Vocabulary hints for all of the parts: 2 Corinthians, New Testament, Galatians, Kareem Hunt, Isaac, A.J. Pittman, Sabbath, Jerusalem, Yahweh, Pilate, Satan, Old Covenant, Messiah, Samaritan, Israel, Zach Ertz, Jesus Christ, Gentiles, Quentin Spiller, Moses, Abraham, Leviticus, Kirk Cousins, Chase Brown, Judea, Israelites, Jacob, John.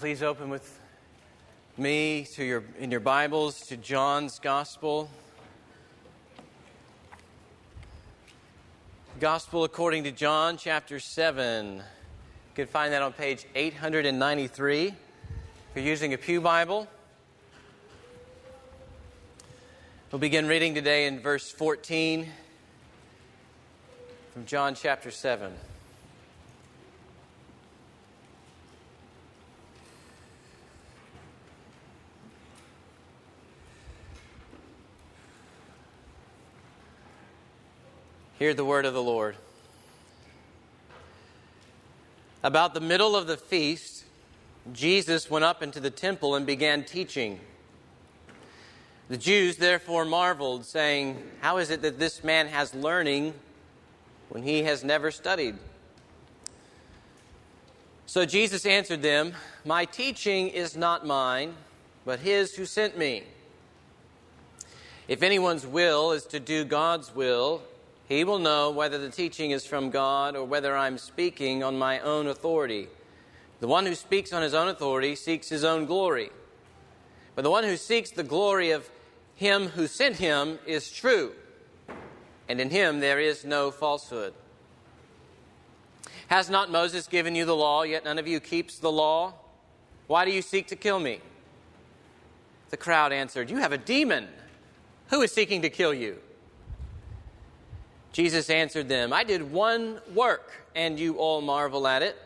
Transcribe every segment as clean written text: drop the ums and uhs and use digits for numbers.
Please open with me to your Bibles to John's Gospel. Gospel according to John chapter 7. You can find that on page 893 if you're using a pew Bible. We'll begin reading today in verse 14 from John chapter 7. Hear the word of the Lord. About the middle of the feast, Jesus went up into the temple and began teaching. The Jews therefore marveled, saying, "How is it that this man has learning when he has never studied?" So Jesus answered them, "My teaching is not mine, but his who sent me. If anyone's will is to do God's will, he will know whether the teaching is from God or whether I'm speaking on my own authority. The one who speaks on his own authority seeks his own glory. But the one who seeks the glory of him who sent him is true, and in him there is no falsehood. Has not Moses given you the law, yet none of you keeps the law? Why do you seek to kill me?" The crowd answered, "You have a demon. Who is seeking to kill you?" Jesus answered them, "I did one work, and you all marvel at it.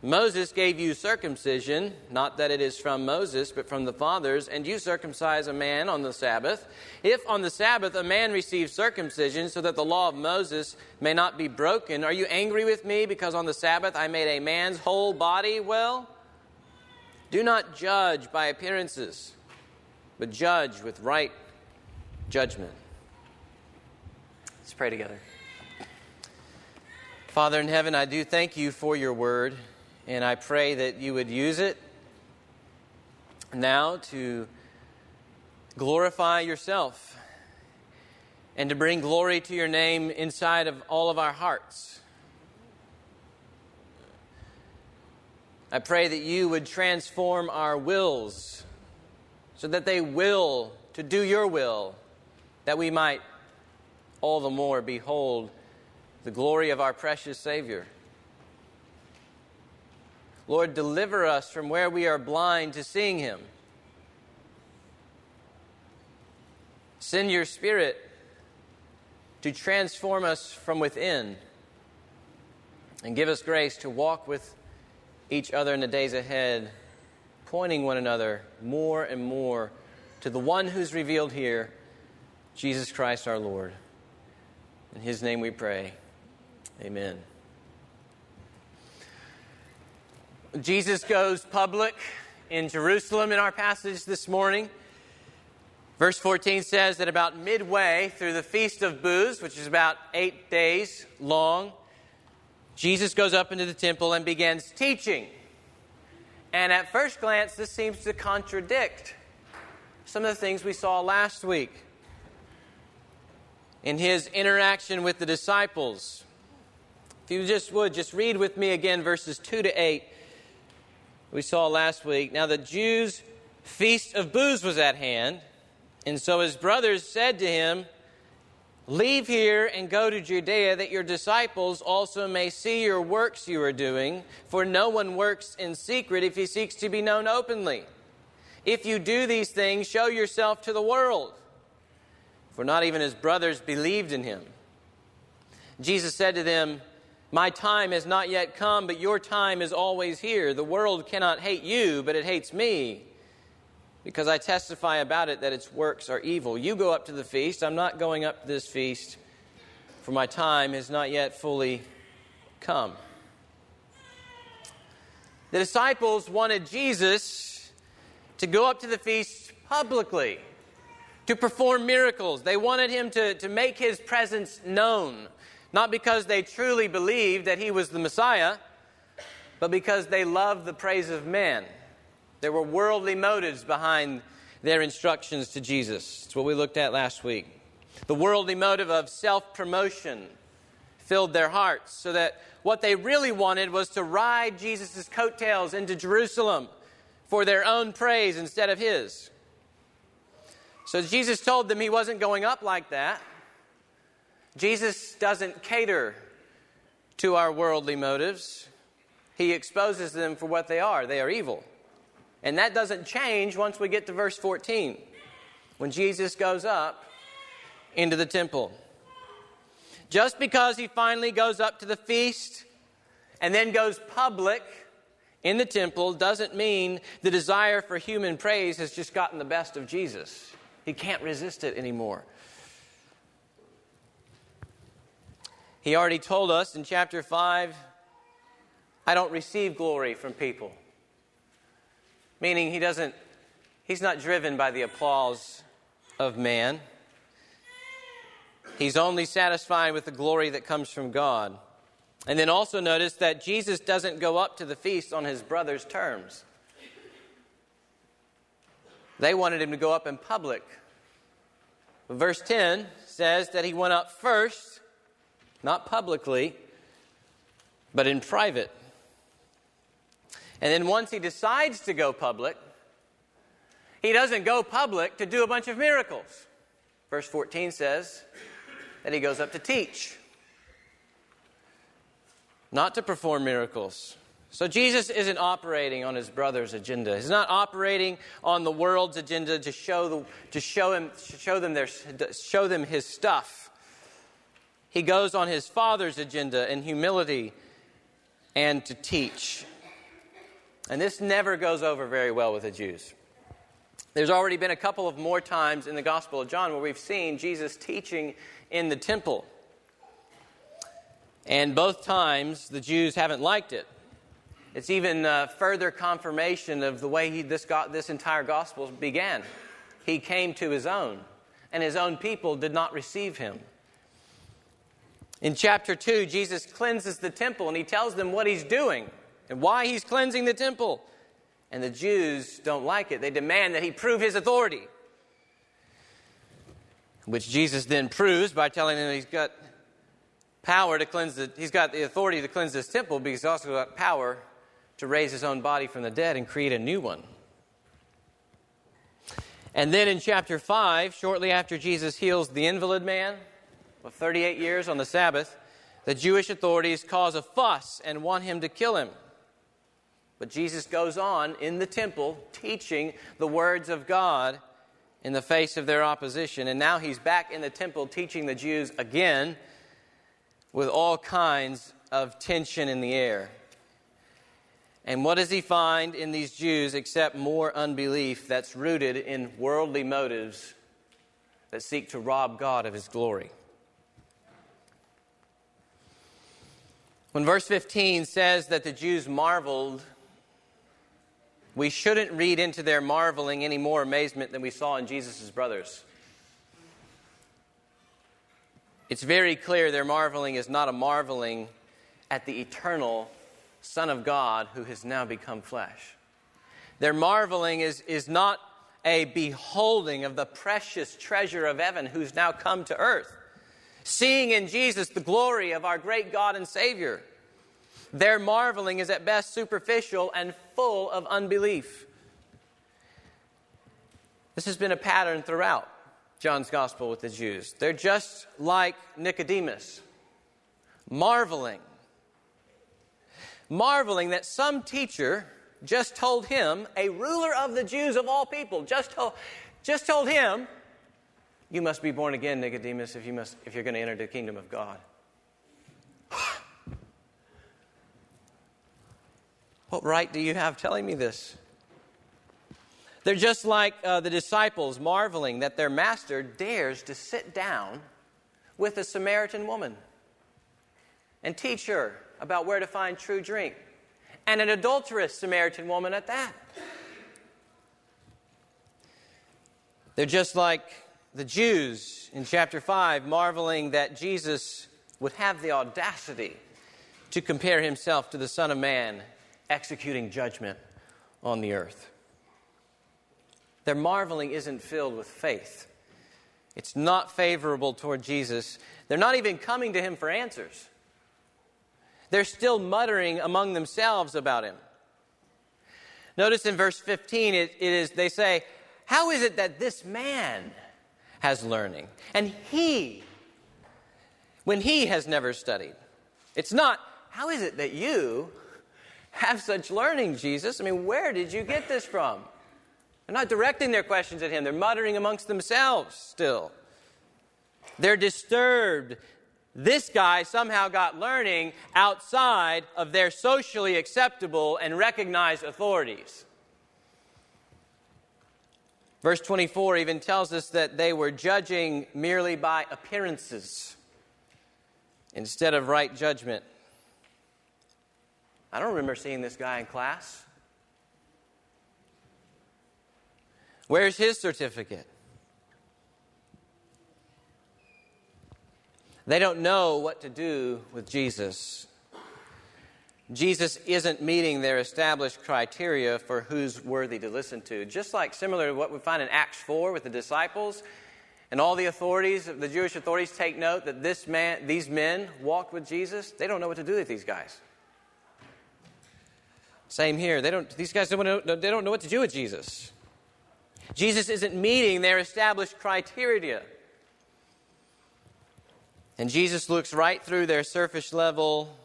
Moses gave you circumcision, not that it is from Moses, but from the fathers, and you circumcise a man on the Sabbath. If on the Sabbath a man receives circumcision, so that the law of Moses may not be broken, are you angry with me because on the Sabbath I made a man's whole body well? Do not judge by appearances, but judge with right judgment." Let's pray together. Father in heaven, I do thank you for your word, and I pray that you would use it now to glorify yourself and to bring glory to your name inside of all of our hearts. I pray that you would transform our wills so that they will to do your will, that we might all the more behold the glory of our precious Savior. Lord, deliver us from where we are blind to seeing him. Send your Spirit to transform us from within and give us grace to walk with each other in the days ahead, pointing one another more and more to the one who's revealed here, Jesus Christ our Lord. In his name we pray. Amen. Jesus goes public in Jerusalem in our passage this morning. Verse 14 says that about midway through the Feast of Booths, which is about 8 days long, Jesus goes up into the temple and begins teaching. And at first glance, this seems to contradict some of the things we saw last week in his interaction with the disciples. If you just read with me again verses 2 to 8 we saw last week. "Now the Jews' Feast of Booths was at hand, and so his brothers said to him, 'Leave here and go to Judea, that your disciples also may see your works you are doing, for no one works in secret if he seeks to be known openly. If you do these things, show yourself to the world.' For not even his brothers believed in him. Jesus said to them, 'My time has not yet come, but your time is always here. The world cannot hate you, but it hates me, because I testify about it that its works are evil. You go up to the feast. I'm not going up to this feast, for my time has not yet fully come.'" The disciples wanted Jesus to go up to the feast publicly, to perform miracles. They wanted him to make his presence known, not because they truly believed that he was the Messiah, but because they loved the praise of men. There were worldly motives behind their instructions to Jesus. It's what we looked at last week. The worldly motive of self-promotion, filled their hearts, so that what they really wanted was to ride Jesus' coattails into Jerusalem for their own praise instead of his. So Jesus told them he wasn't going up like that. Jesus doesn't cater to our worldly motives. He exposes them for what they are. They are evil. And that doesn't change once we get to verse 14, when Jesus goes up into the temple. Just because he finally goes up to the feast and then goes public in the temple doesn't mean the desire for human praise has just gotten the best of Jesus. He can't resist it anymore. He already told us in chapter 5, I don't receive glory from people. Meaning he's not driven by the applause of man. He's only satisfied with the glory that comes from God. And then also notice that Jesus doesn't go up to the feast on his brother's terms. They wanted him to go up in public. But verse 10 says that he went up first, not publicly, but in private. And then once he decides to go public, he doesn't go public to do a bunch of miracles. Verse 14 says that he goes up to teach, not to perform miracles. So Jesus isn't operating on his brother's agenda. He's not operating on the world's agenda to show them his stuff. He goes on his Father's agenda in humility and to teach. And this never goes over very well with the Jews. There's already been a couple of more times in the Gospel of John where we've seen Jesus teaching in the temple. And both times, the Jews haven't liked it. It's even further confirmation of the way this entire Gospel began. He came to his own, and his own people did not receive him. In chapter 2, Jesus cleanses the temple, and he tells them what he's doing and why he's cleansing the temple. And the Jews don't like it. They demand that he prove his authority, which Jesus then proves by telling them he's got power to cleanse he's got the authority to cleanse this temple, but he's also got power to raise his own body from the dead and create a new one. And then in chapter 5, shortly after Jesus heals the invalid man of 38 years on the Sabbath, the Jewish authorities cause a fuss and want him to kill him. But Jesus goes on in the temple teaching the words of God in the face of their opposition. And now he's back in the temple teaching the Jews again with all kinds of tension in the air. And what does he find in these Jews except more unbelief that's rooted in worldly motives that seek to rob God of his glory? When verse 15 says that the Jews marveled, we shouldn't read into their marveling any more amazement than we saw in Jesus' brothers. It's very clear their marveling is not a marveling at the eternal Son of God who has now become flesh. Their marveling is not a beholding of the precious treasure of heaven who's now come to earth. Seeing in Jesus the glory of our great God and Savior. Their marveling is at best superficial and full of unbelief. This has been a pattern throughout John's Gospel with the Jews. They're just like Nicodemus, marveling that some teacher just told him, a ruler of the Jews of all people, just told him, you must be born again, Nicodemus, if you're going to enter the kingdom of God. What right do you have telling me this? They're just like the disciples marveling that their master dares to sit down with a Samaritan woman and teach her about where to find true drink, and an adulterous Samaritan woman at that. They're just like the Jews in chapter 5 marveling that Jesus would have the audacity to compare himself to the Son of Man executing judgment on the earth. Their marveling isn't filled with faith. It's not favorable toward Jesus. They're not even coming to him for answers. they're still muttering among themselves about him. Notice in verse 15, they say, how is it that this man has learning? And when he has never studied. It's not, how is it that you have such learning, Jesus? I mean, where did you get this from? They're not directing their questions at him. They're muttering amongst themselves still. They're disturbed. This guy somehow got learning outside of their socially acceptable and recognized authorities. Verse 24 even tells us that they were judging merely by appearances instead of right judgment. I don't remember seeing this guy in class. Where's his certificate? They don't know what to do with Jesus. Jesus isn't meeting their established criteria for who's worthy to listen to. Just like similar to what we find in Acts 4 with the disciples, and all the authorities, the Jewish authorities take note that these men walked with Jesus. They don't know what to do with these guys. Same here. They don't know what to do with Jesus. Jesus isn't meeting their established criteria. And Jesus looks right through their surface level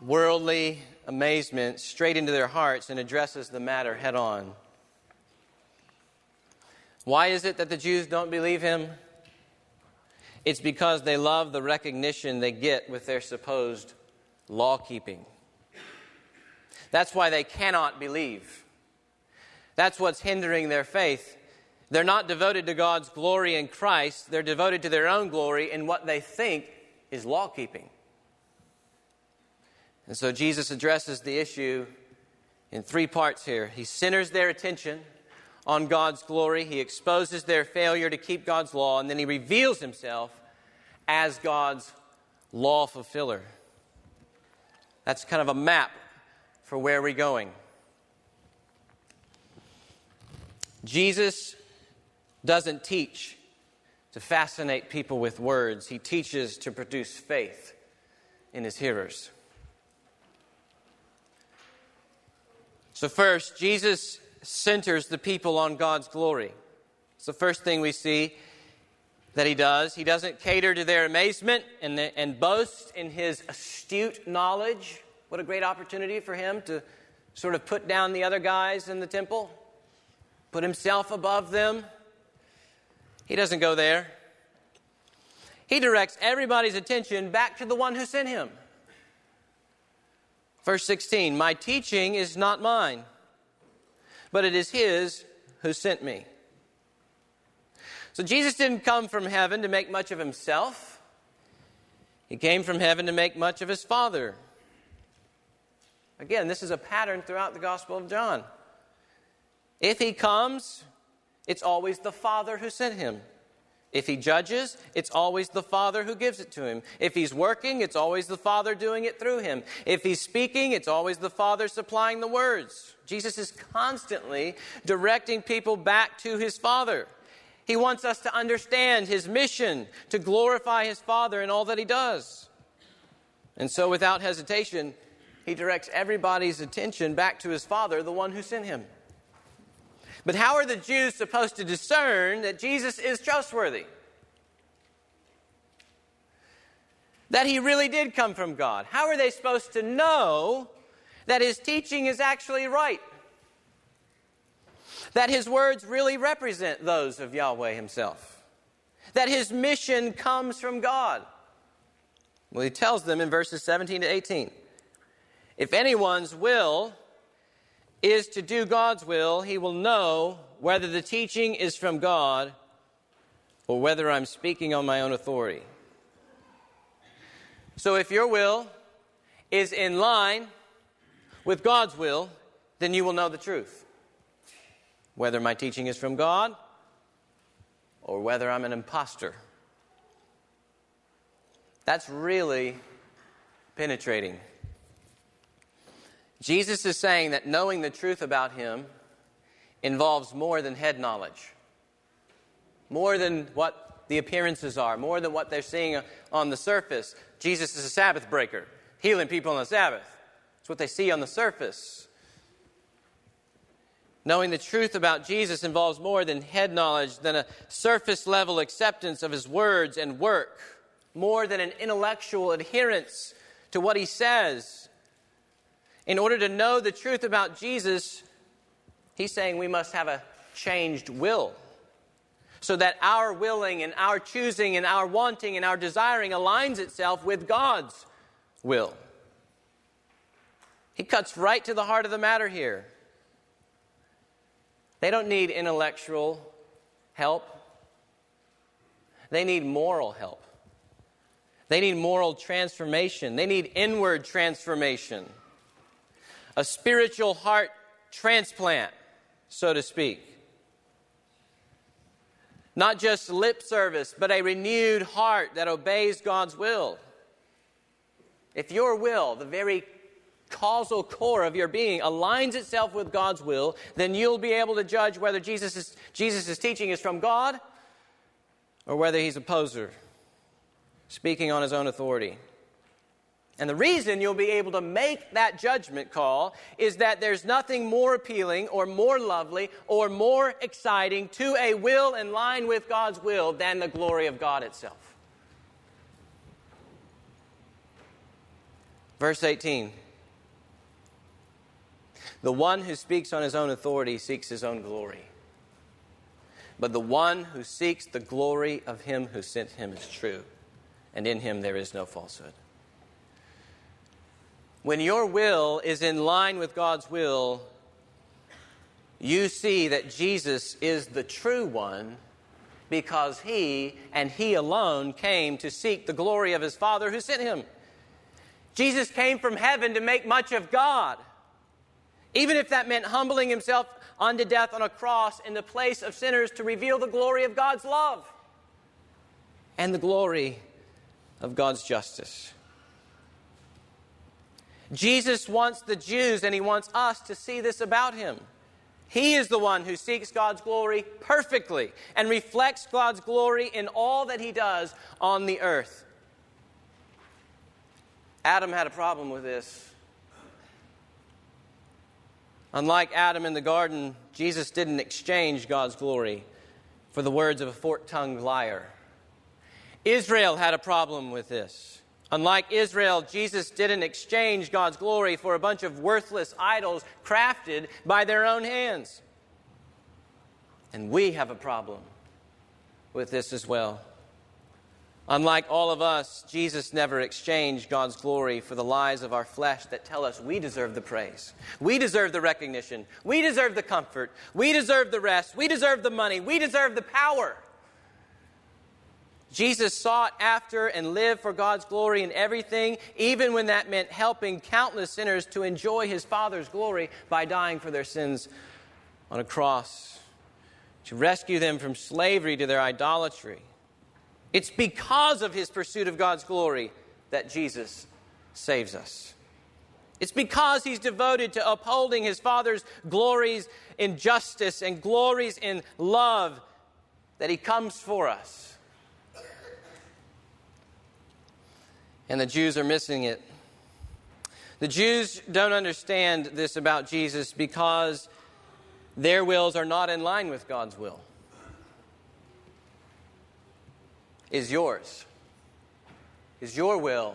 worldly amazement straight into their hearts and addresses the matter head on. Why is it that the Jews don't believe him? It's because they love the recognition they get with their supposed law keeping. That's why they cannot believe. That's what's hindering their faith. They're not devoted to God's glory in Christ. They're devoted to their own glory in what they think is law-keeping. And so Jesus addresses the issue in three parts here. He centers their attention on God's glory. He exposes their failure to keep God's law. And then he reveals himself as God's law fulfiller. That's kind of a map for where we're going. Jesus doesn't teach to fascinate people with words. He teaches to produce faith in his hearers. So first, Jesus centers the people on God's glory. It's the first thing we see that he does. He doesn't cater to their amazement and boast in his astute knowledge. What a great opportunity for him to sort of put down the other guys in the temple, put himself above them. He doesn't go there. He directs everybody's attention back to the one who sent him. Verse 16, my teaching is not mine, but it is his who sent me. So Jesus didn't come from heaven to make much of himself. He came from heaven to make much of his Father. Again, this is a pattern throughout the Gospel of John. If he comes, it's always the Father who sent him. If he judges, it's always the Father who gives it to him. If he's working, it's always the Father doing it through him. If he's speaking, it's always the Father supplying the words. Jesus is constantly directing people back to his Father. He wants us to understand his mission to glorify his Father in all that he does. And so without hesitation, he directs everybody's attention back to his Father, the one who sent him. But how are the Jews supposed to discern that Jesus is trustworthy? That he really did come from God? How are they supposed to know that his teaching is actually right? That his words really represent those of Yahweh himself? That his mission comes from God? Well, he tells them in verses 17 to 18, if anyone's will is to do God's will, he will know whether the teaching is from God or whether I'm speaking on my own authority. So if your will is in line with God's will, then you will know the truth. Whether my teaching is from God or whether I'm an imposter. That's really penetrating. Jesus is saying that knowing the truth about him involves more than head knowledge, more than what the appearances are, more than what they're seeing on the surface. Jesus is a Sabbath breaker, healing people on the Sabbath. It's what they see on the surface. Knowing the truth about Jesus involves more than head knowledge, than a surface-level acceptance of his words and work, more than an intellectual adherence to what he says. In order to know the truth about Jesus, he's saying we must have a changed will, so that our willing and our choosing and our wanting and our desiring aligns itself with God's will. He cuts right to the heart of the matter here. They don't need intellectual help. They need moral help. They need moral transformation. They need inward transformation. A spiritual heart transplant, so to speak. Not just lip service, but a renewed heart that obeys God's will. If your will, the very causal core of your being, aligns itself with God's will, then you'll be able to judge whether Jesus' teaching is from God or whether he's a poser, speaking on his own authority. And the reason you'll be able to make that judgment call is that there's nothing more appealing or more lovely or more exciting to a will in line with God's will than the glory of God itself. Verse 18. The one who speaks on his own authority seeks his own glory. But the one who seeks the glory of him who sent him is true, and in him there is no falsehood. When your will is in line with God's will, you see that Jesus is the true one because he and he alone came to seek the glory of his Father who sent him. Jesus came from heaven to make much of God, even if that meant humbling himself unto death on a cross in the place of sinners to reveal the glory of God's love and the glory of God's justice. Jesus wants the Jews and he wants us to see this about him. He is the one who seeks God's glory perfectly and reflects God's glory in all that he does on the earth. Adam had a problem with this. Unlike Adam in the garden, Jesus didn't exchange God's glory for the words of a fork-tongued liar. Israel had a problem with this. Unlike Israel, Jesus didn't exchange God's glory for a bunch of worthless idols crafted by their own hands. And we have a problem with this as well. Unlike all of us, Jesus never exchanged God's glory for the lies of our flesh that tell us we deserve the praise. We deserve the recognition. We deserve the comfort. We deserve the rest. We deserve the money. We deserve the power. Jesus sought after and lived for God's glory in everything, even when that meant helping countless sinners to enjoy his Father's glory by dying for their sins on a cross, to rescue them from slavery to their idolatry. It's because of his pursuit of God's glory that Jesus saves us. It's because he's devoted to upholding his Father's glories in justice and glories in love that he comes for us. And the Jews are missing it. The Jews don't understand this about Jesus because their wills are not in line with God's will. Is yours? Is your will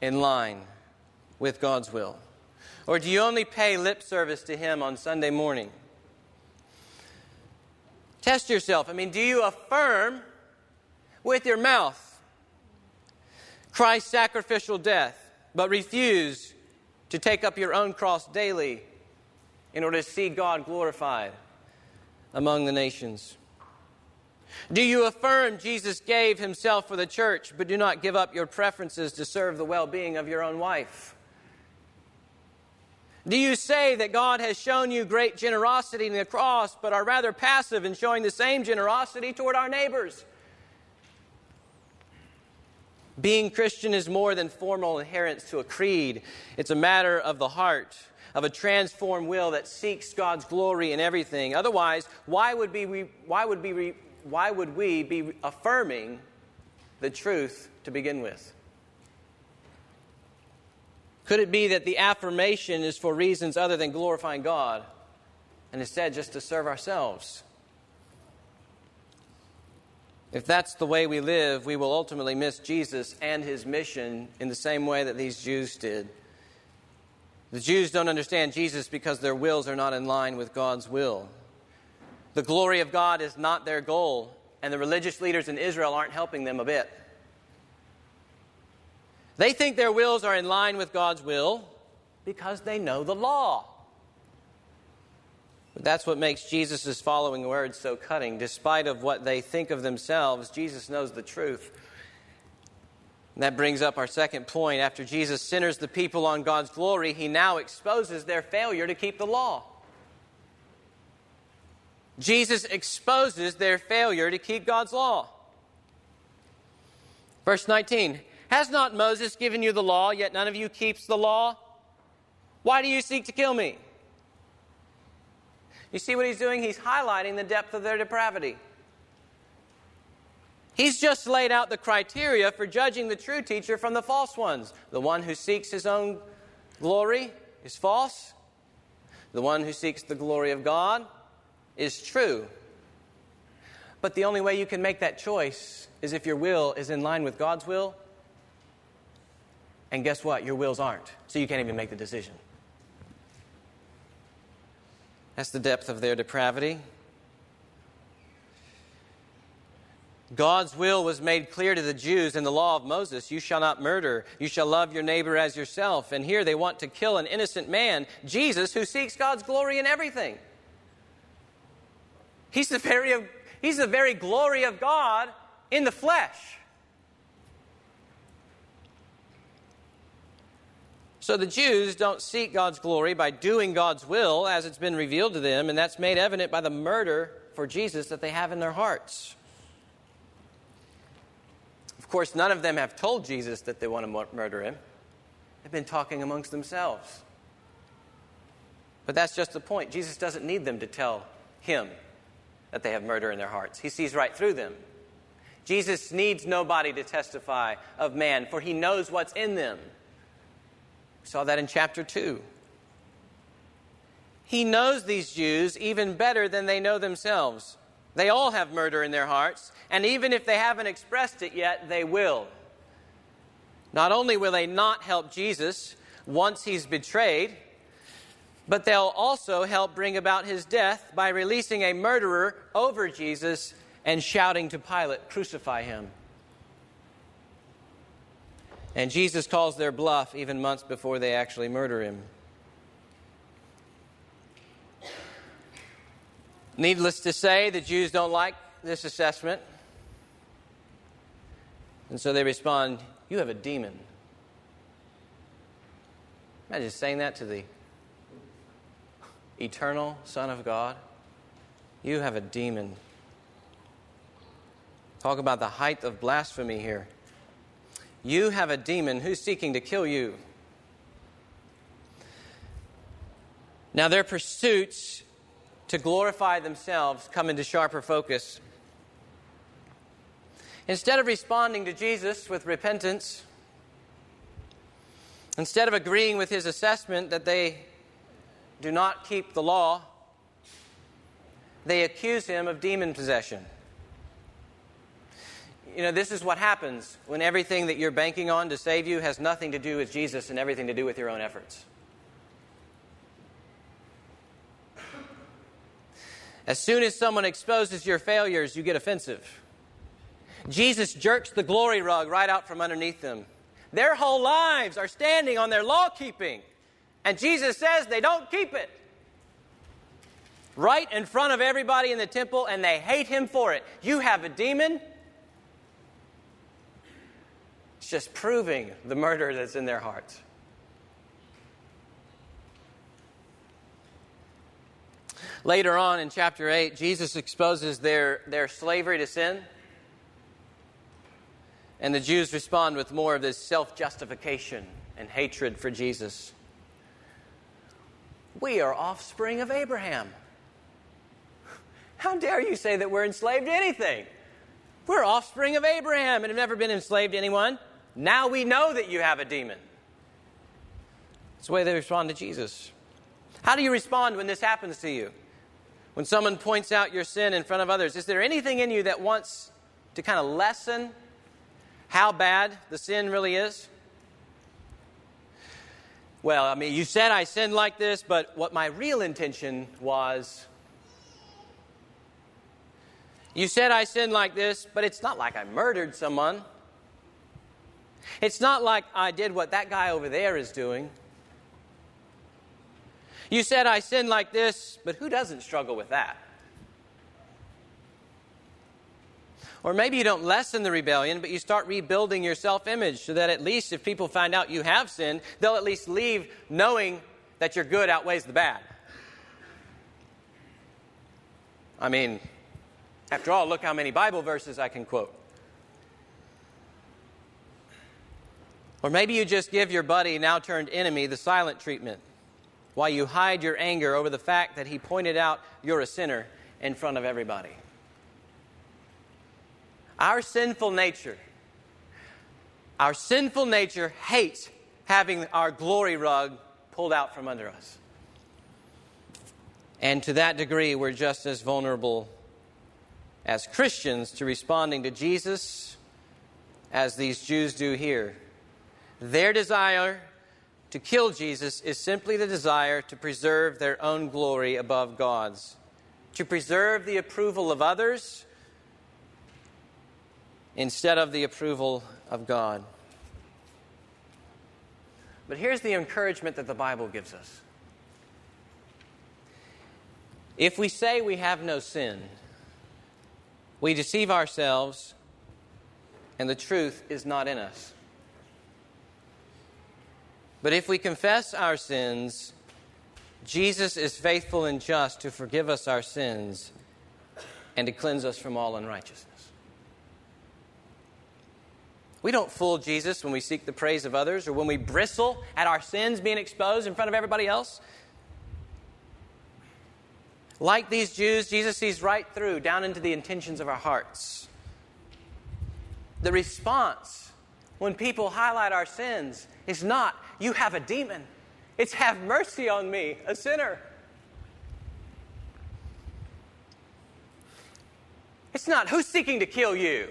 in line with God's will? Or do you only pay lip service to him on Sunday morning? Test yourself. Do you affirm with your mouth Christ's sacrificial death, but refuse to take up your own cross daily in order to see God glorified among the nations? Do you affirm Jesus gave himself for the church, but do not give up your preferences to serve the well-being of your own wife? Do you say that God has shown you great generosity in the cross, but are rather passive in showing the same generosity toward our neighbors? Being Christian is more than formal adherence to a creed. It's a matter of the heart, of a transformed will that seeks God's glory in everything. Otherwise, why would we why would we be affirming the truth to begin with? Could it be that the affirmation is for reasons other than glorifying God and instead just to serve ourselves? If that's the way we live, we will ultimately miss Jesus and his mission in the same way that these Jews did. The Jews don't understand Jesus because their wills are not in line with God's will. The glory of God is not their goal, and the religious leaders in Israel aren't helping them a bit. They think their wills are in line with God's will because they know the law. But that's what makes Jesus' following words so cutting. Despite of what they think of themselves, Jesus knows the truth. And that brings up our second point. After Jesus centers the people on God's glory, he now exposes their failure to keep the law. Jesus exposes their failure to keep God's law. Verse 19, "Has not Moses given you the law, yet none of you keeps the law? Why do you seek to kill me?" You see what he's doing? He's highlighting the depth of their depravity. He's just laid out the criteria for judging the true teacher from the false ones. The one who seeks his own glory is false. The one who seeks the glory of God is true. But the only way you can make that choice is if your will is in line with God's will. And guess what? Your wills aren't. So you can't even make the decision. That's the depth of their depravity. God's will was made clear to the Jews in the law of Moses. You shall not murder. You shall love your neighbor as yourself. And here they want to kill an innocent man, Jesus, who seeks God's glory in everything. He's the very glory of God in the flesh. So the Jews don't seek God's glory by doing God's will as it's been revealed to them, and that's made evident by the murder for Jesus that they have in their hearts. Of course, none of them have told Jesus that they want to murder him. They've been talking amongst themselves. But that's just the point. Jesus doesn't need them to tell him that they have murder in their hearts. He sees right through them. Jesus needs nobody to testify of man, for he knows what's in them. We saw that in chapter 2. He knows these Jews even better than they know themselves. They all have murder in their hearts, and even if they haven't expressed it yet, they will. Not only will they not help Jesus once he's betrayed, but they'll also help bring about his death by releasing a murderer over Jesus and shouting to Pilate, "Crucify him." And Jesus calls their bluff even months before they actually murder him. Needless to say, the Jews don't like this assessment. And so they respond, "You have a demon." Imagine saying that to the eternal Son of God. You have a demon. Talk about the height of blasphemy here. You have a demon who's seeking to kill you. Now their pursuits to glorify themselves come into sharper focus. Instead of responding to Jesus with repentance, instead of agreeing with his assessment that they do not keep the law, they accuse him of demon possession. You know, this is what happens when everything that you're banking on to save you has nothing to do with Jesus and everything to do with your own efforts. As soon as someone exposes your failures, you get offensive. Jesus jerks the glory rug right out from underneath them. Their whole lives are standing on their law keeping, and Jesus says they don't keep it. Right in front of everybody in the temple, and they hate him for it. You have a demon. It's just proving the murder that's in their hearts. Later on in chapter 8, Jesus exposes their slavery to sin. And the Jews respond with more of this self-justification and hatred for Jesus. We are offspring of Abraham. How dare you say that we're enslaved to anything? We're offspring of Abraham and have never been enslaved to anyone. Now we know that you have a demon. It's the way they respond to Jesus. How do you respond when this happens to you? When someone points out your sin in front of others, is there anything in you that wants to kind of lessen how bad the sin really is? Well, I mean, you said I sinned like this, but what my real intention was. You said I sinned like this, but it's not like I murdered someone. It's not like I did what that guy over there is doing. You said I sinned like this, but who doesn't struggle with that? Or maybe you don't lessen the rebellion, but you start rebuilding your self-image so that at least if people find out you have sinned, they'll at least leave knowing that your good outweighs the bad. I mean, after all, look how many Bible verses I can quote. Or maybe you just give your buddy, now turned enemy, the silent treatment while you hide your anger over the fact that he pointed out you're a sinner in front of everybody. Our sinful nature hates having our glory rug pulled out from under us. And to that degree, we're just as vulnerable as Christians to responding to Jesus as these Jews do here. Their desire to kill Jesus is simply the desire to preserve their own glory above God's, to preserve the approval of others instead of the approval of God. But here's the encouragement that the Bible gives us. If we say we have no sin, we deceive ourselves, and the truth is not in us. But if we confess our sins, Jesus is faithful and just to forgive us our sins and to cleanse us from all unrighteousness. We don't fool Jesus when we seek the praise of others or when we bristle at our sins being exposed in front of everybody else. Like these Jews, Jesus sees right through, down into the intentions of our hearts. The response when people highlight our sins is not, you have a demon. It's, have mercy on me, a sinner. It's not, who's seeking to kill you?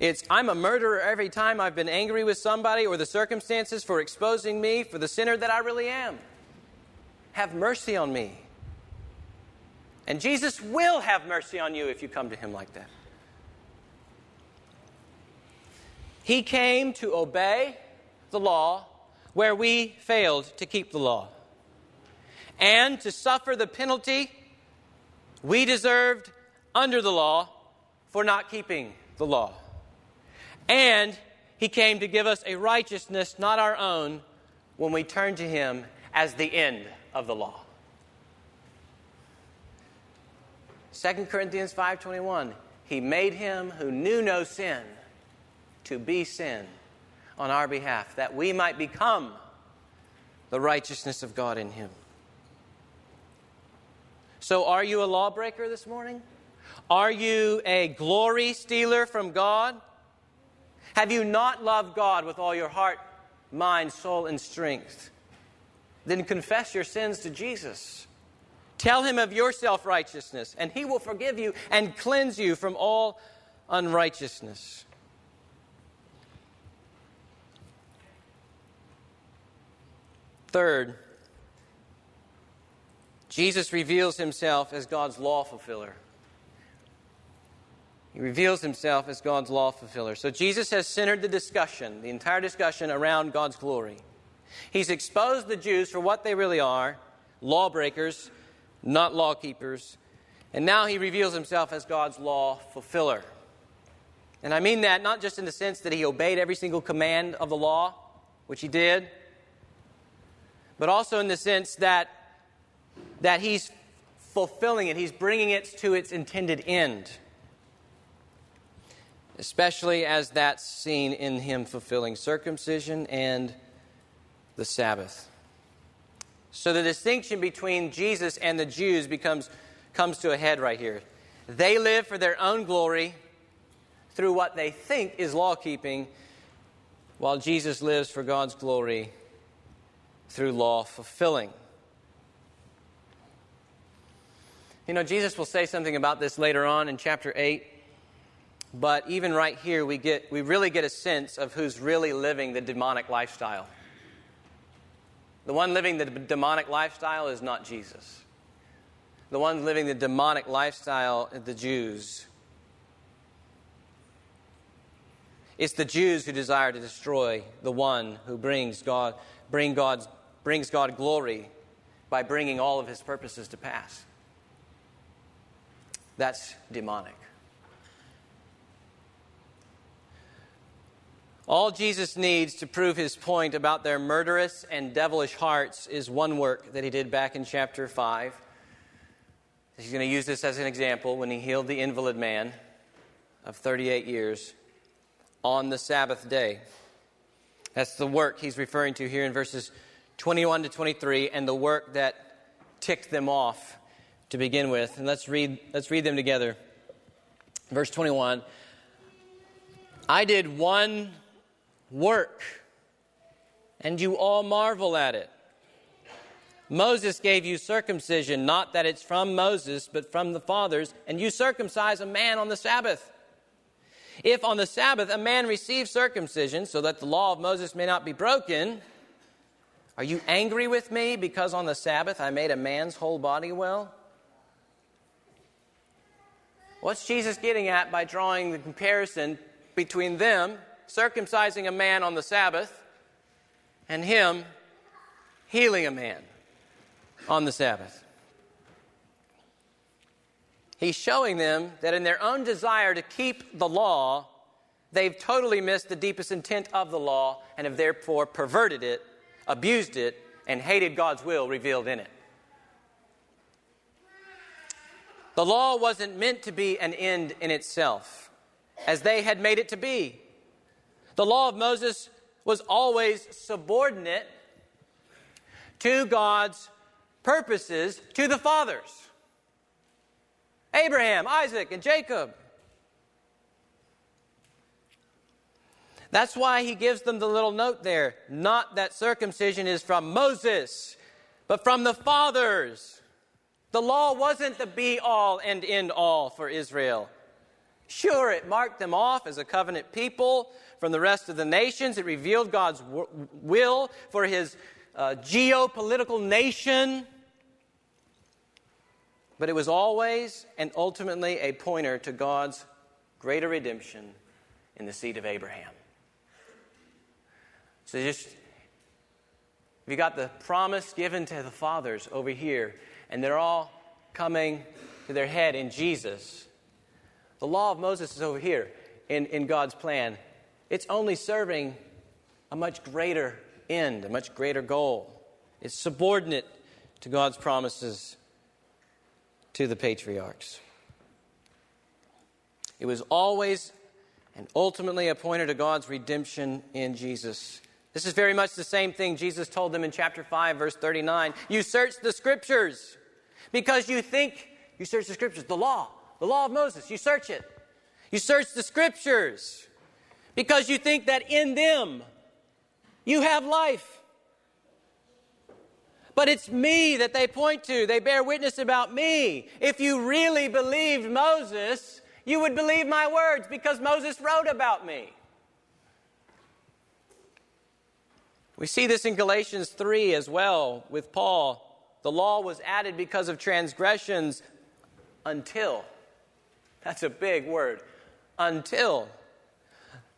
It's, I'm a murderer every time I've been angry with somebody or the circumstances for exposing me for the sinner that I really am. Have mercy on me. And Jesus will have mercy on you if you come to him like that. He came to obey the law where we failed to keep the law and to suffer the penalty we deserved under the law for not keeping the law. And he came to give us a righteousness not our own when we turn to him as the end of the law. 2 Corinthians 5:21, he made him who knew no sin to be sin on our behalf, that we might become the righteousness of God in him. So are you a lawbreaker this morning? Are you a glory stealer from God? Have you not loved God with all your heart, mind, soul, and strength? Then confess your sins to Jesus. Tell him of your self-righteousness, and he will forgive you and cleanse you from all unrighteousness. Third, Jesus reveals himself as God's law fulfiller. He reveals himself as God's law fulfiller. So Jesus has centered the discussion, the entire discussion, around God's glory. He's exposed the Jews for what they really are, lawbreakers, not law keepers. And now he reveals himself as God's law fulfiller. And I mean that not just in the sense that he obeyed every single command of the law, which he did, but also in the sense that he's fulfilling it. He's bringing it to its intended end, especially as that's seen in him fulfilling circumcision and the Sabbath. So the distinction between Jesus and the Jews comes to a head right here. They live for their own glory through what they think is law-keeping, while Jesus lives for God's glory through law-fulfilling. You know, Jesus will say something about this later on in chapter 8, but even right here we really get a sense of who's really living the demonic lifestyle. The one living the demonic lifestyle is not Jesus. The one living the demonic lifestyle are the Jews. It's the Jews who desire to destroy the one who brings God glory by bringing all of his purposes to pass. That's demonic. All Jesus needs to prove his point about their murderous and devilish hearts is one work that he did back in chapter 5. He's going to use this as an example when he healed the invalid man of 38 years on the Sabbath day. That's the work he's referring to here in verses 21 to 23, and the work that ticked them off to begin with. And let's read them together. Verse 21, I did one work, and you all marvel at it. Moses gave you circumcision, not that it's from Moses, but from the fathers, and you circumcise a man on the Sabbath. If on the Sabbath a man receives circumcision, so that the law of Moses may not be broken, are you angry with me because on the Sabbath I made a man's whole body well? What's Jesus getting at by drawing the comparison between them circumcising a man on the Sabbath and him healing a man on the Sabbath? He's showing them that in their own desire to keep the law, they've totally missed the deepest intent of the law and have therefore perverted it, abused it, and hated God's will revealed in it. The law wasn't meant to be an end in itself, as they had made it to be. The law of Moses was always subordinate to God's purposes, to the fathers. Abraham, Isaac, and Jacob. That's why he gives them the little note there. Not that circumcision is from Moses, but from the fathers. The law wasn't the be-all and end-all for Israel. Sure, it marked them off as a covenant people from the rest of the nations. It revealed God's will for his geopolitical nation. But it was always and ultimately a pointer to God's greater redemption in the seed of Abraham. So you got the promise given to the fathers over here, and they're all coming to their head in Jesus. The law of Moses is over here in God's plan. It's only serving a much greater end, a much greater goal. It's subordinate to God's promises to the patriarchs. It was always and ultimately a pointer to God's redemption in Jesus. This is very much the same thing Jesus told them in chapter 5, verse 39. You search the Scriptures because you think you search the Scriptures, the law of Moses, you search it. You search the Scriptures because you think that in them you have life. But it's me that they point to. They bear witness about me. If you really believed Moses, you would believe my words because Moses wrote about me. We see this in Galatians 3 as well with Paul. The law was added because of transgressions until. That's a big word. Until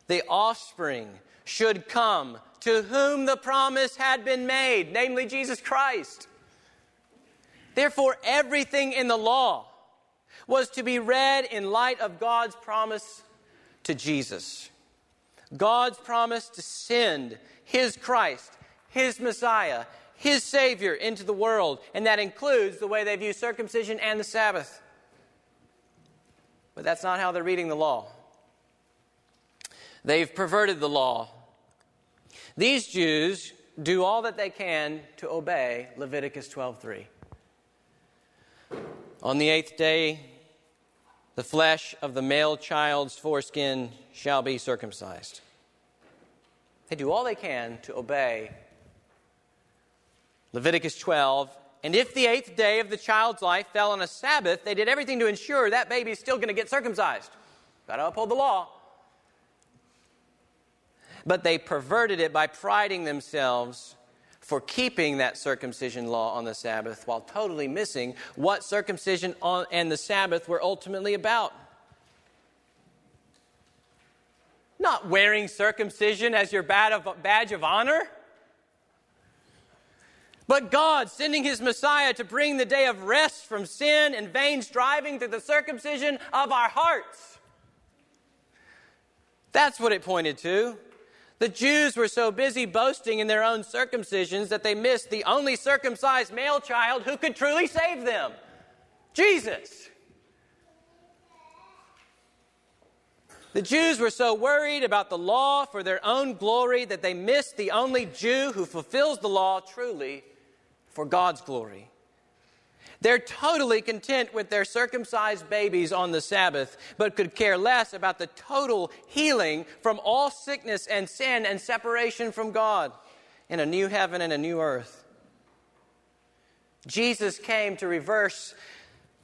the offspring should come to whom the promise had been made, namely Jesus Christ. Therefore, everything in the law was to be read in light of God's promise to Jesus. God's promise to send his Christ, his Messiah, his Savior into the world. And that includes the way they view circumcision and the Sabbath. But that's not how they're reading the law. They've perverted the law. These Jews do all that they can to obey Leviticus 12:3. On the eighth day, the flesh of the male child's foreskin shall be circumcised. They do all they can to obey Leviticus 12. And if the eighth day of the child's life fell on a Sabbath, they did everything to ensure that baby is still going to get circumcised. Got to uphold the law. But they perverted it by priding themselves for keeping that circumcision law on the Sabbath while totally missing what circumcision and the Sabbath were ultimately about. Not wearing circumcision as your badge of honor, but God sending His Messiah to bring the day of rest from sin and vain striving through the circumcision of our hearts. That's what it pointed to. The Jews were so busy boasting in their own circumcisions that they missed the only circumcised male child who could truly save them, Jesus. The Jews were so worried about the law for their own glory that they missed the only Jew who fulfills the law truly for God's glory. They're totally content with their circumcised babies on the Sabbath, but could care less about the total healing from all sickness and sin and separation from God in a new heaven and a new earth. Jesus came to reverse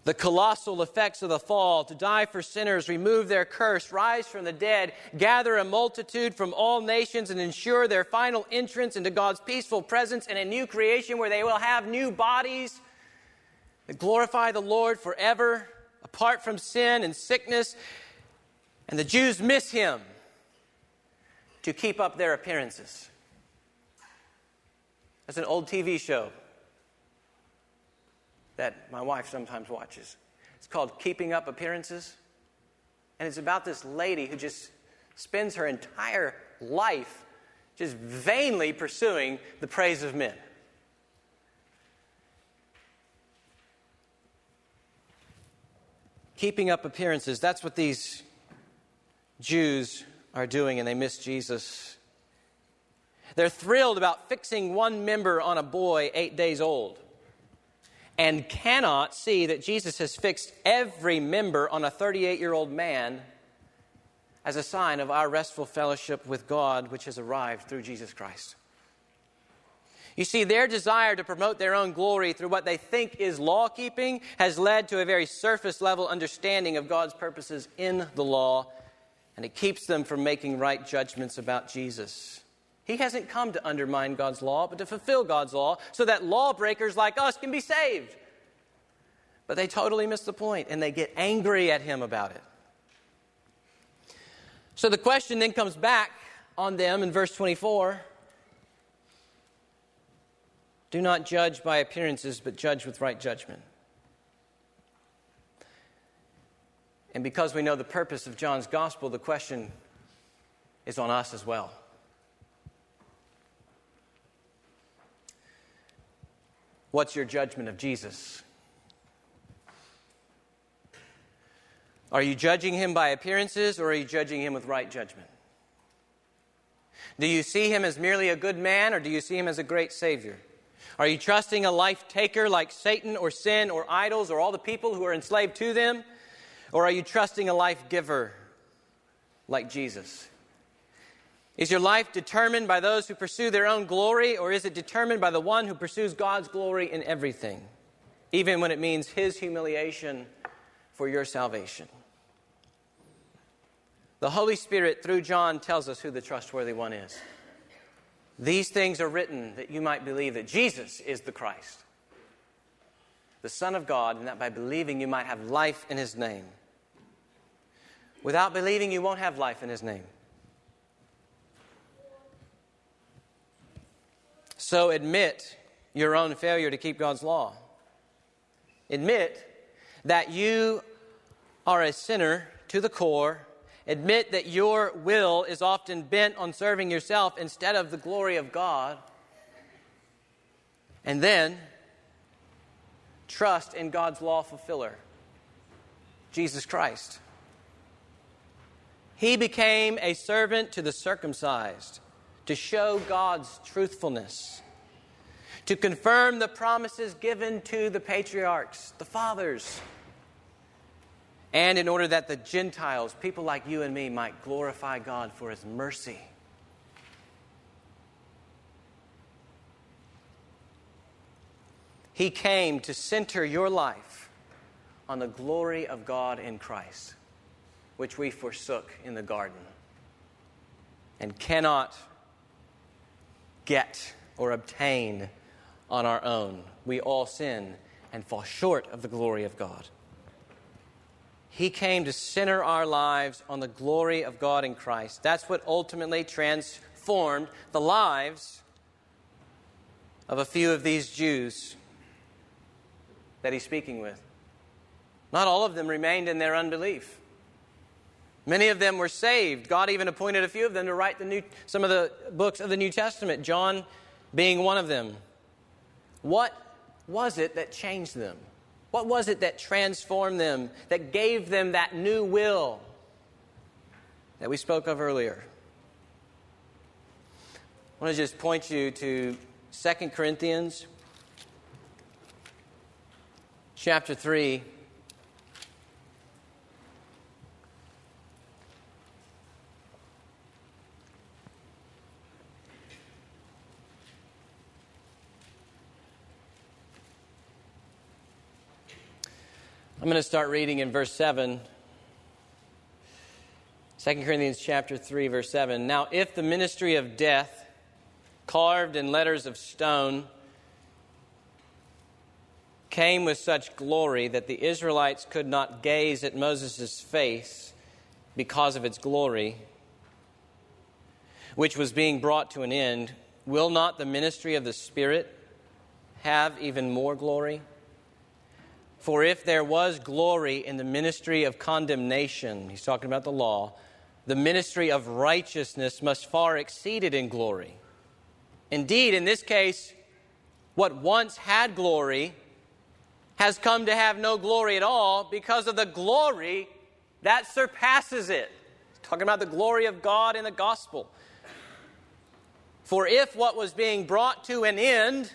the colossal effects of the fall, to die for sinners, remove their curse, rise from the dead, gather a multitude from all nations, and ensure their final entrance into God's peaceful presence in a new creation where they will have new bodies that glorify the Lord forever, apart from sin and sickness. And the Jews miss Him to keep up their appearances. That's an old TV show that my wife sometimes watches. It's called Keeping Up Appearances. And it's about this lady who just spends her entire life just vainly pursuing the praise of men. Keeping up appearances, that's what these Jews are doing, and they miss Jesus. They're thrilled about fixing one member on a boy 8 days old and cannot see that Jesus has fixed every member on a 38-year-old man as a sign of our restful fellowship with God, which has arrived through Jesus Christ. You see, their desire to promote their own glory through what they think is law-keeping has led to a very surface-level understanding of God's purposes in the law, and it keeps them from making right judgments about Jesus. He hasn't come to undermine God's law, but to fulfill God's law so that lawbreakers like us can be saved. But they totally miss the point, and they get angry at Him about it. So the question then comes back on them in verse 24. Do not judge by appearances, but judge with right judgment. And because we know the purpose of John's gospel, the question is on us as well. What's your judgment of Jesus? Are you judging Him by appearances, or are you judging Him with right judgment? Do you see Him as merely a good man, or do you see Him as a great Savior? Are you trusting a life-taker like Satan or sin or idols or all the people who are enslaved to them? Or are you trusting a life-giver like Jesus? Is your life determined by those who pursue their own glory, or is it determined by the one who pursues God's glory in everything, even when it means His humiliation for your salvation? The Holy Spirit, through John, tells us who the trustworthy one is. These things are written that you might believe that Jesus is the Christ, the Son of God, and that by believing you might have life in His name. Without believing, you won't have life in His name. So admit your own failure to keep God's law. Admit that you are a sinner to the core. Admit that your will is often bent on serving yourself instead of the glory of God. And then, trust in God's law fulfiller, Jesus Christ. He became a servant to the circumcised to show God's truthfulness, to confirm the promises given to the patriarchs, the fathers, and in order that the Gentiles, people like you and me, might glorify God for His mercy. He came to center your life on the glory of God in Christ, which we forsook in the garden and cannot get or obtain on our own. We all sin and fall short of the glory of God. He came to center our lives on the glory of God in Christ. That's what ultimately transformed the lives of a few of these Jews that he's speaking with. Not all of them remained in their unbelief. Many of them were saved. God even appointed a few of them to write some of the books of the New Testament, John being one of them. What was it that changed them? What was it that transformed them, that gave them that new will that we spoke of earlier? I want to just point you to 2 Corinthians chapter 3. I'm going to start reading in verse 7. 2 Corinthians chapter 3, verse 7. Now, if the ministry of death, carved in letters of stone, came with such glory that the Israelites could not gaze at Moses' face because of its glory, which was being brought to an end, will not the ministry of the Spirit have even more glory? For if there was glory in the ministry of condemnation, he's talking about the law, the ministry of righteousness must far exceed it in glory. Indeed, in this case, what once had glory has come to have no glory at all because of the glory that surpasses it. He's talking about the glory of God in the gospel. For if what was being brought to an end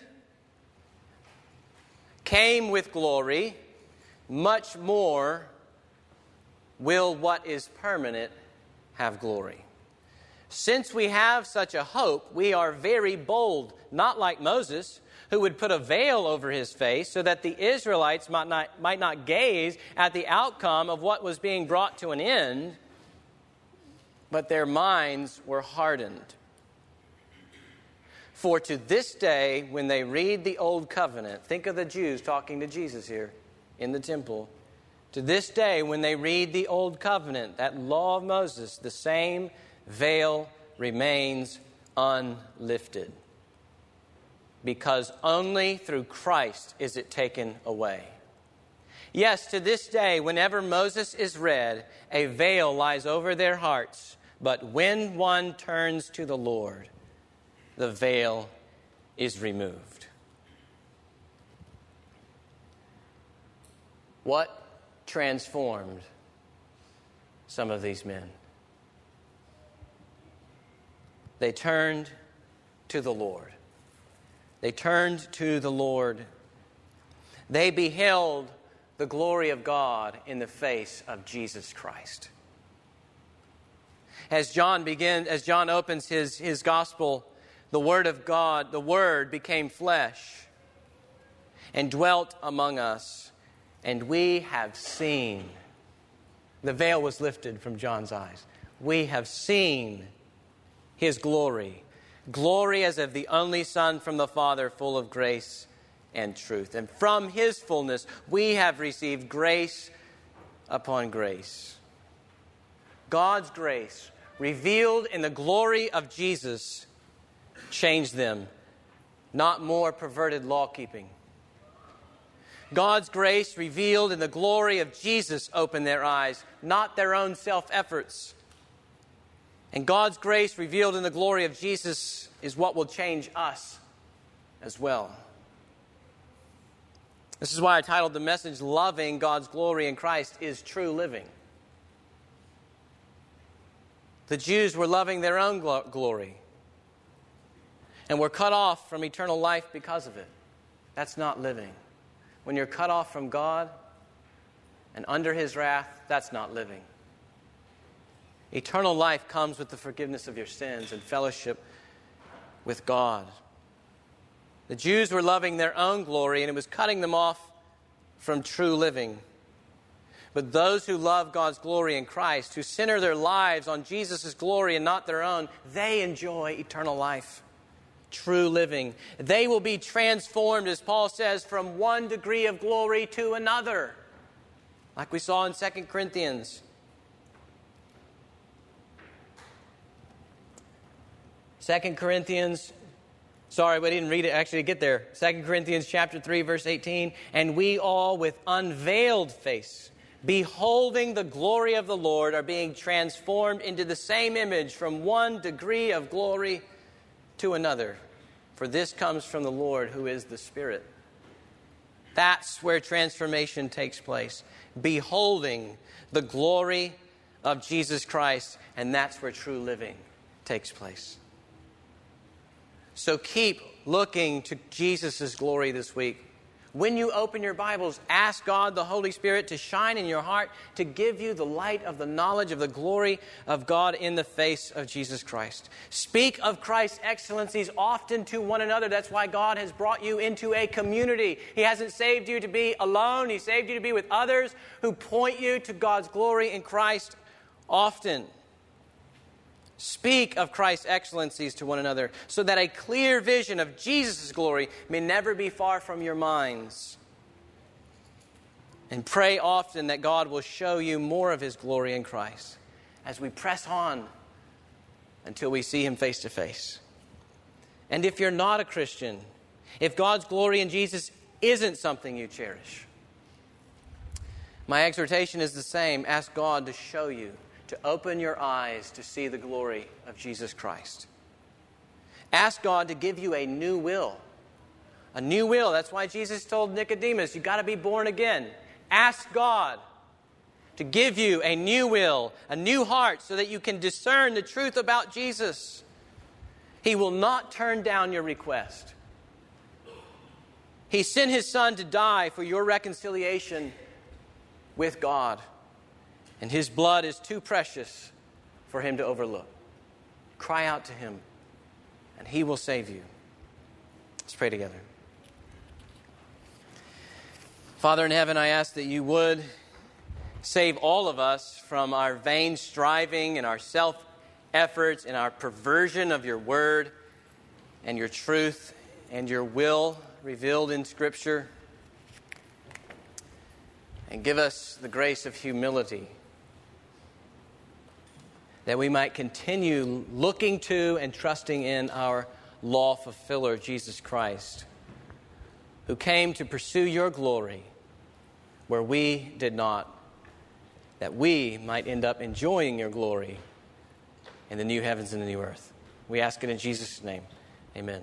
came with glory, much more will what is permanent have glory. Since we have such a hope, we are very bold, not like Moses, who would put a veil over his face so that the Israelites might not gaze at the outcome of what was being brought to an end, but their minds were hardened. For to this day, when they read the Old Covenant, think of the Jews talking to Jesus here in the temple. To this day, when they read the Old Covenant, that law of Moses, the same veil remains unlifted, because only through Christ is it taken away. Yes, to this day, whenever Moses is read, a veil lies over their hearts, but when one turns to the Lord, the veil is removed. What transformed some of these men? They turned to the Lord. They turned to the Lord. They beheld the glory of God in the face of Jesus Christ. As John opens his gospel, the Word of God, the Word became flesh and dwelt among us, and we have seen. The veil was lifted from John's eyes. We have seen His glory. Glory as of the only Son from the Father, full of grace and truth. And from His fullness, we have received grace upon grace. God's grace, revealed in the glory of Jesus, changed them, not more perverted law-keeping. God's grace revealed in the glory of Jesus opened their eyes, not their own self-efforts. And God's grace revealed in the glory of Jesus is what will change us as well. This is why I titled the message, Loving God's Glory in Christ is True Living. The Jews were loving their own glory. and we're cut off from eternal life because of it. That's not living. When you're cut off from God and under His wrath, that's not living. Eternal life comes with the forgiveness of your sins and fellowship with God. The Jews were loving their own glory, and it was cutting them off from true living. But those who love God's glory in Christ, who center their lives on Jesus' glory and not their own, they enjoy eternal life, true living. They will be transformed, as Paul says, from one degree of glory to another, like we saw in 2 Corinthians. Sorry, we didn't read it. 2 Corinthians chapter 3, verse 18. And we all with unveiled face, beholding the glory of the Lord, are being transformed into the same image from one degree of glory to another. For this comes from the Lord, who is the Spirit. That's where transformation takes place. Beholding the glory of Jesus Christ. And that's where true living takes place. So keep looking to Jesus' glory this week. When you open your Bibles, ask God, the Holy Spirit, to shine in your heart, to give you the light of the knowledge of the glory of God in the face of Jesus Christ. Speak of Christ's excellencies often to one another. That's why God has brought you into a community. He hasn't saved you to be alone. He saved you to be with others who point you to God's glory in Christ often. Speak of Christ's excellencies to one another, so that a clear vision of Jesus' glory may never be far from your minds. And pray often that God will show you more of His glory in Christ as we press on until we see Him face to face. And if you're not a Christian, if God's glory in Jesus isn't something you cherish, my exhortation is the same. Ask God to show you, to open your eyes to see the glory of Jesus Christ. Ask God to give you a new will. A new will. That's why Jesus told Nicodemus, you've got to be born again. Ask God to give you a new will, a new heart, so that you can discern the truth about Jesus. He will not turn down your request. He sent His Son to die for your reconciliation with God. And His blood is too precious for Him to overlook. Cry out to Him, and He will save you. Let's pray together. Father in heaven, I ask that You would save all of us from our vain striving and our self-efforts and our perversion of Your word and Your truth and Your will revealed in Scripture. And give us the grace of humility, that we might continue looking to and trusting in our law fulfiller, Jesus Christ, who came to pursue Your glory where we did not, that we might end up enjoying Your glory in the new heavens and the new earth. We ask it in Jesus' name. Amen.